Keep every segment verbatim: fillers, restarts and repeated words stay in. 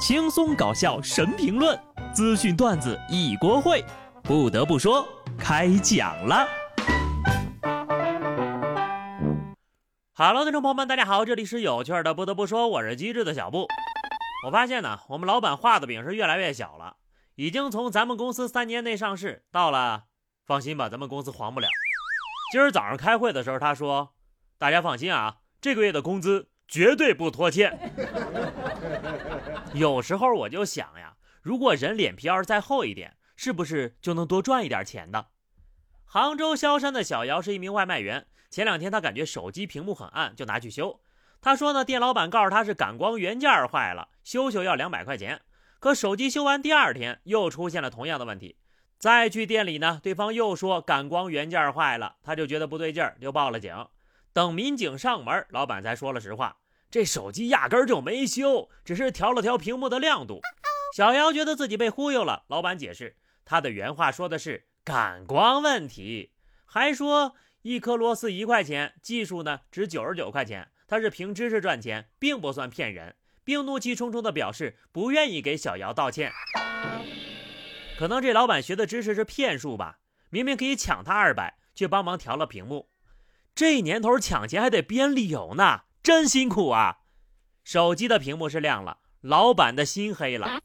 轻松搞笑神评论，资讯段子一锅烩。不得不说，开讲了。Hello， 听众朋友们，大家好，这里是有趣的。不得不说，我是机智的小布。我发现呢，我们老板画的饼是越来越小了，已经从咱们公司三年内上市到了，放心吧，咱们公司黄不了。今儿早上开会的时候，他说：“大家放心啊，这个月的工资绝对不拖欠。”有时候我就想呀，如果人脸皮要是再厚一点，是不是就能多赚一点钱的？杭州萧山的小姚是一名外卖员，前两天他感觉手机屏幕很暗，就拿去修。他说呢，店老板告诉他是感光元件坏了，修修要两百块钱。可手机修完第二天又出现了同样的问题，再去店里呢，对方又说感光元件坏了，他就觉得不对劲儿，就报了警。等民警上门，老板才说了实话，这手机压根儿就没修，只是调了调屏幕的亮度。小姚觉得自己被忽悠了，老板解释，他的原话说的是感光问题，还说一颗螺丝一块钱，技术呢值九十九块钱，他是凭知识赚钱，并不算骗人，并怒气冲冲地表示不愿意给小姚道歉。可能这老板学的知识是骗术吧，明明可以抢他二百，却帮忙调了屏幕。这年头抢钱还得编理由呢，真辛苦啊！手机的屏幕是亮了，老板的心黑了。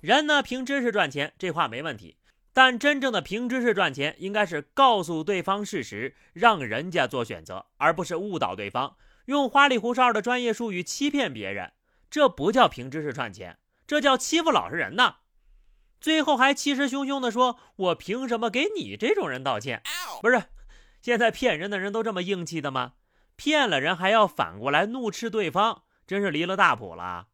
人呢，凭知识赚钱，这话没问题，但真正的凭知识赚钱应该是告诉对方事实，让人家做选择，而不是误导对方，用花里胡哨的专业术语欺骗别人。这不叫凭知识赚钱，这叫欺负老实人呢。最后还气势汹汹地说，我凭什么给你这种人道歉？不是，现在骗人的人都这么硬气的吗？骗了人还要反过来怒斥对方，真是离了大谱了。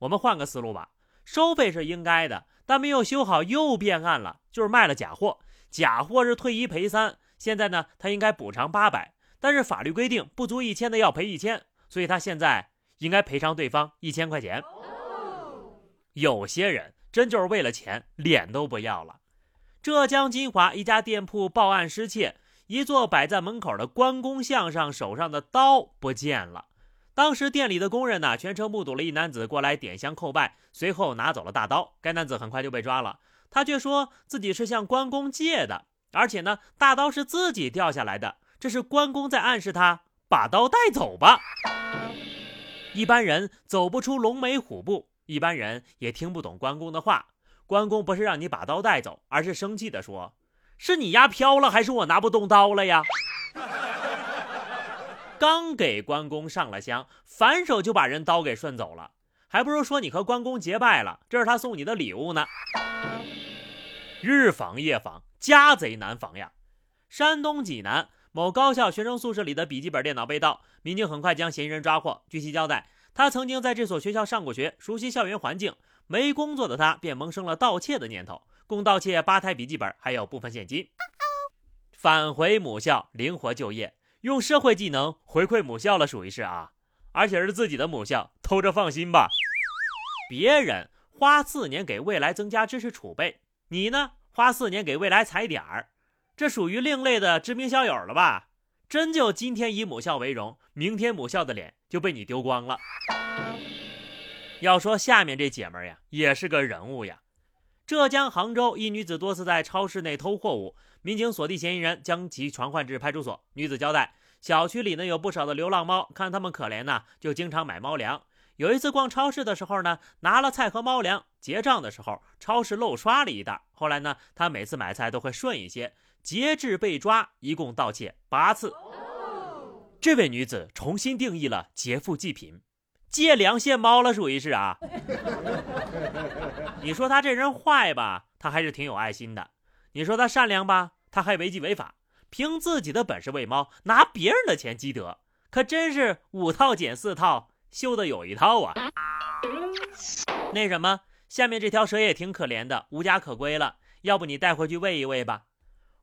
我们换个思路吧，收费是应该的，但没有修好又变暗了，就是卖了假货，假货是退一赔三，现在呢他应该补偿八百，但是法律规定不足一千的要赔一千，所以他现在应该赔偿对方一千块钱。有些人真就是为了钱，脸都不要了。浙江金华一家店铺报案失窃，一座摆在门口的关公像上手上的刀不见了。当时店里的工人呢，全程目睹了一男子过来点香叩拜，随后拿走了大刀。该男子很快就被抓了，他却说自己是向关公借的，而且呢，大刀是自己掉下来的，这是关公在暗示他把刀带走吧。一般人走不出龙眉虎步，一般人也听不懂关公的话。关公不是让你把刀带走，而是生气地说，是你丫飘了还是我拿不动刀了呀？刚给关公上了香，反手就把人刀给顺走了，还不如说你和关公结拜了，这是他送你的礼物呢。日防夜防，家贼难防呀。山东济南某高校学生宿舍里的笔记本电脑被盗，民警很快将嫌疑人抓获。据其交代，他曾经在这所学校上过学，熟悉校园环境，没工作的他便萌生了盗窃的念头，共盗窃八台笔记本，还有部分现金。返回母校，灵活就业，用社会技能回馈母校了，属于是啊，而且是自己的母校，偷着放心吧。别人花四年给未来增加知识储备，你呢，花四年给未来踩点儿，这属于另类的知名校友了吧？真就今天以母校为荣，明天母校的脸就被你丢光了。要说下面这姐们儿呀，也是个人物呀。浙江杭州一女子多次在超市内偷货物，民警锁定嫌疑人，将其传唤至派出所。女子交代，小区里呢有不少的流浪猫，看他们可怜呢，就经常买猫粮。有一次逛超市的时候呢，拿了菜和猫粮，结账的时候超市漏刷了一袋。后来呢，她每次买菜都会顺一些，截至被抓，一共盗窃八次。这位女子重新定义了劫富济贫，借粮献猫了，属于是啊。你说他这人坏吧，他还是挺有爱心的。你说他善良吧，他还违纪违法，凭自己的本事喂猫，拿别人的钱积德，可真是五套减四套，修的有一套啊。那什么，下面这条蛇也挺可怜的，无家可归了，要不你带回去喂一喂吧。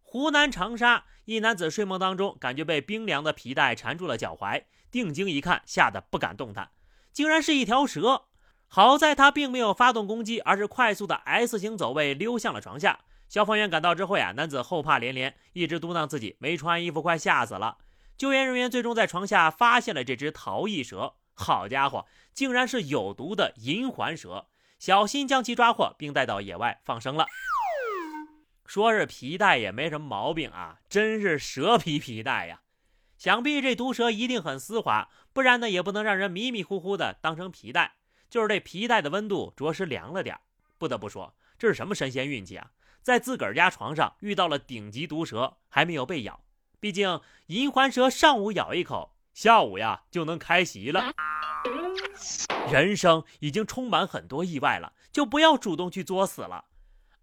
湖南长沙一男子睡梦当中，感觉被冰凉的皮带缠住了脚踝，定睛一看，吓得不敢动弹，竟然是一条蛇。好在他并没有发动攻击，而是快速的 S 型走位溜向了床下。消防员赶到之后啊，男子后怕连连，一直嘟囔自己没穿衣服，快吓死了。救援人员最终在床下发现了这只逃逸蛇，好家伙，竟然是有毒的银环蛇，小心将其抓获并带到野外放生了。说是皮带也没什么毛病啊，真是蛇皮皮带呀。想必这毒蛇一定很丝滑，不然呢也不能让人迷迷糊糊的当成皮带。就是这皮带的温度着实凉了点。不得不说，这是什么神仙运气啊，在自个儿家床上遇到了顶级毒蛇，还没有被咬。毕竟银环蛇上午咬一口，下午呀就能开席了。人生已经充满很多意外了，就不要主动去作死了。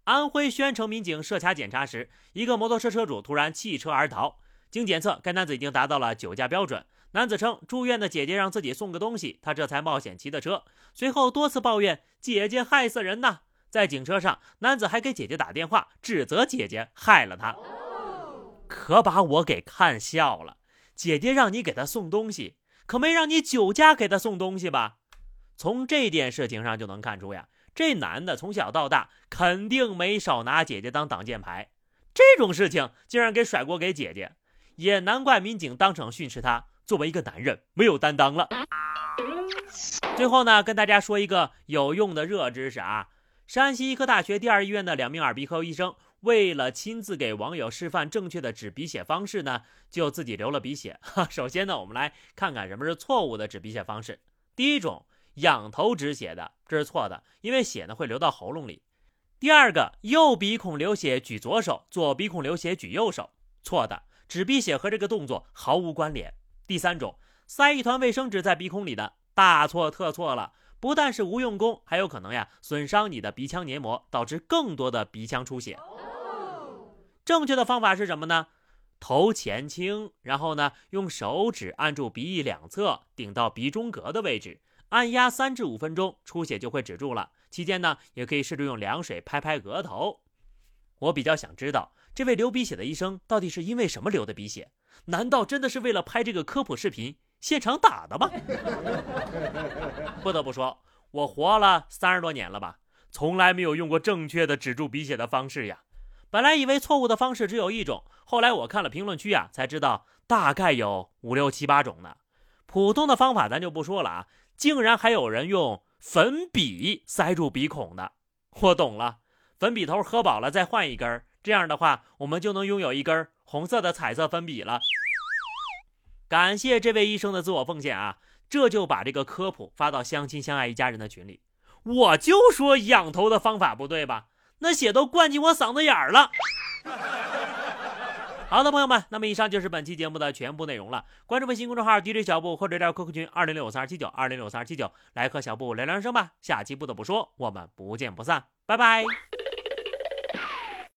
安徽宣城民警设卡检查时，一个摩托车车主突然弃车而逃。经检测，该男子已经达到了酒驾标准。男子称，住院的姐姐让自己送个东西，他这才冒险骑的车。随后多次抱怨姐姐害死人呐。在警车上，男子还给姐姐打电话，指责姐姐害了他，可把我给看笑了。姐姐让你给他送东西，可没让你酒驾给他送东西吧？从这件事情上就能看出呀，这男的从小到大肯定没少拿姐姐当挡箭牌，这种事情竟然给甩锅给姐姐，也难怪民警当场训斥他，作为一个男人没有担当了。最后呢，跟大家说一个有用的热知识啊，山西医科大学第二医院的两名耳鼻喉医生为了亲自给网友示范正确的止鼻血方式呢，就自己流了鼻血。首先呢，我们来看看什么是错误的止鼻血方式。第一种，仰头止血的，这是错的，因为血呢会流到喉咙里。第二个，右鼻孔流血举左手，左鼻孔流血举右手，错的，止鼻血和这个动作毫无关联。第三种，塞一团卫生纸在鼻孔里的，大错特错了，不但是无用功，还有可能呀损伤你的鼻腔黏膜，导致更多的鼻腔出血。正确的方法是什么呢？头前倾，然后呢用手指按住鼻翼两侧，顶到鼻中隔的位置，按压三至五分钟，出血就会止住了。期间呢，也可以试着用凉水拍拍额头。我比较想知道，这位流鼻血的医生到底是因为什么流的鼻血？难道真的是为了拍这个科普视频现场打的吗？不得不说，我活了三十多年了吧，从来没有用过正确的止住鼻血的方式呀。本来以为错误的方式只有一种，后来我看了评论区啊，才知道大概有五六七八种呢。普通的方法咱就不说了啊，竟然还有人用粉笔塞住鼻孔的，我懂了，粉笔头喝饱了再换一根，这样的话我们就能拥有一根红色的彩色粉笔了。感谢这位医生的自我奉献啊，这就把这个科普发到相亲相爱一家人的群里。我就说仰头的方法不对吧，那血都灌进我嗓子眼儿了。好的，朋友们，那么以上就是本期节目的全部内容了。关注微信公众号 D J 小布，或者加入 Q Q 群二零六五三二七九 二零六五三二七九，来和小布聊聊人生吧。下期不得不说，我们不见不散，拜拜。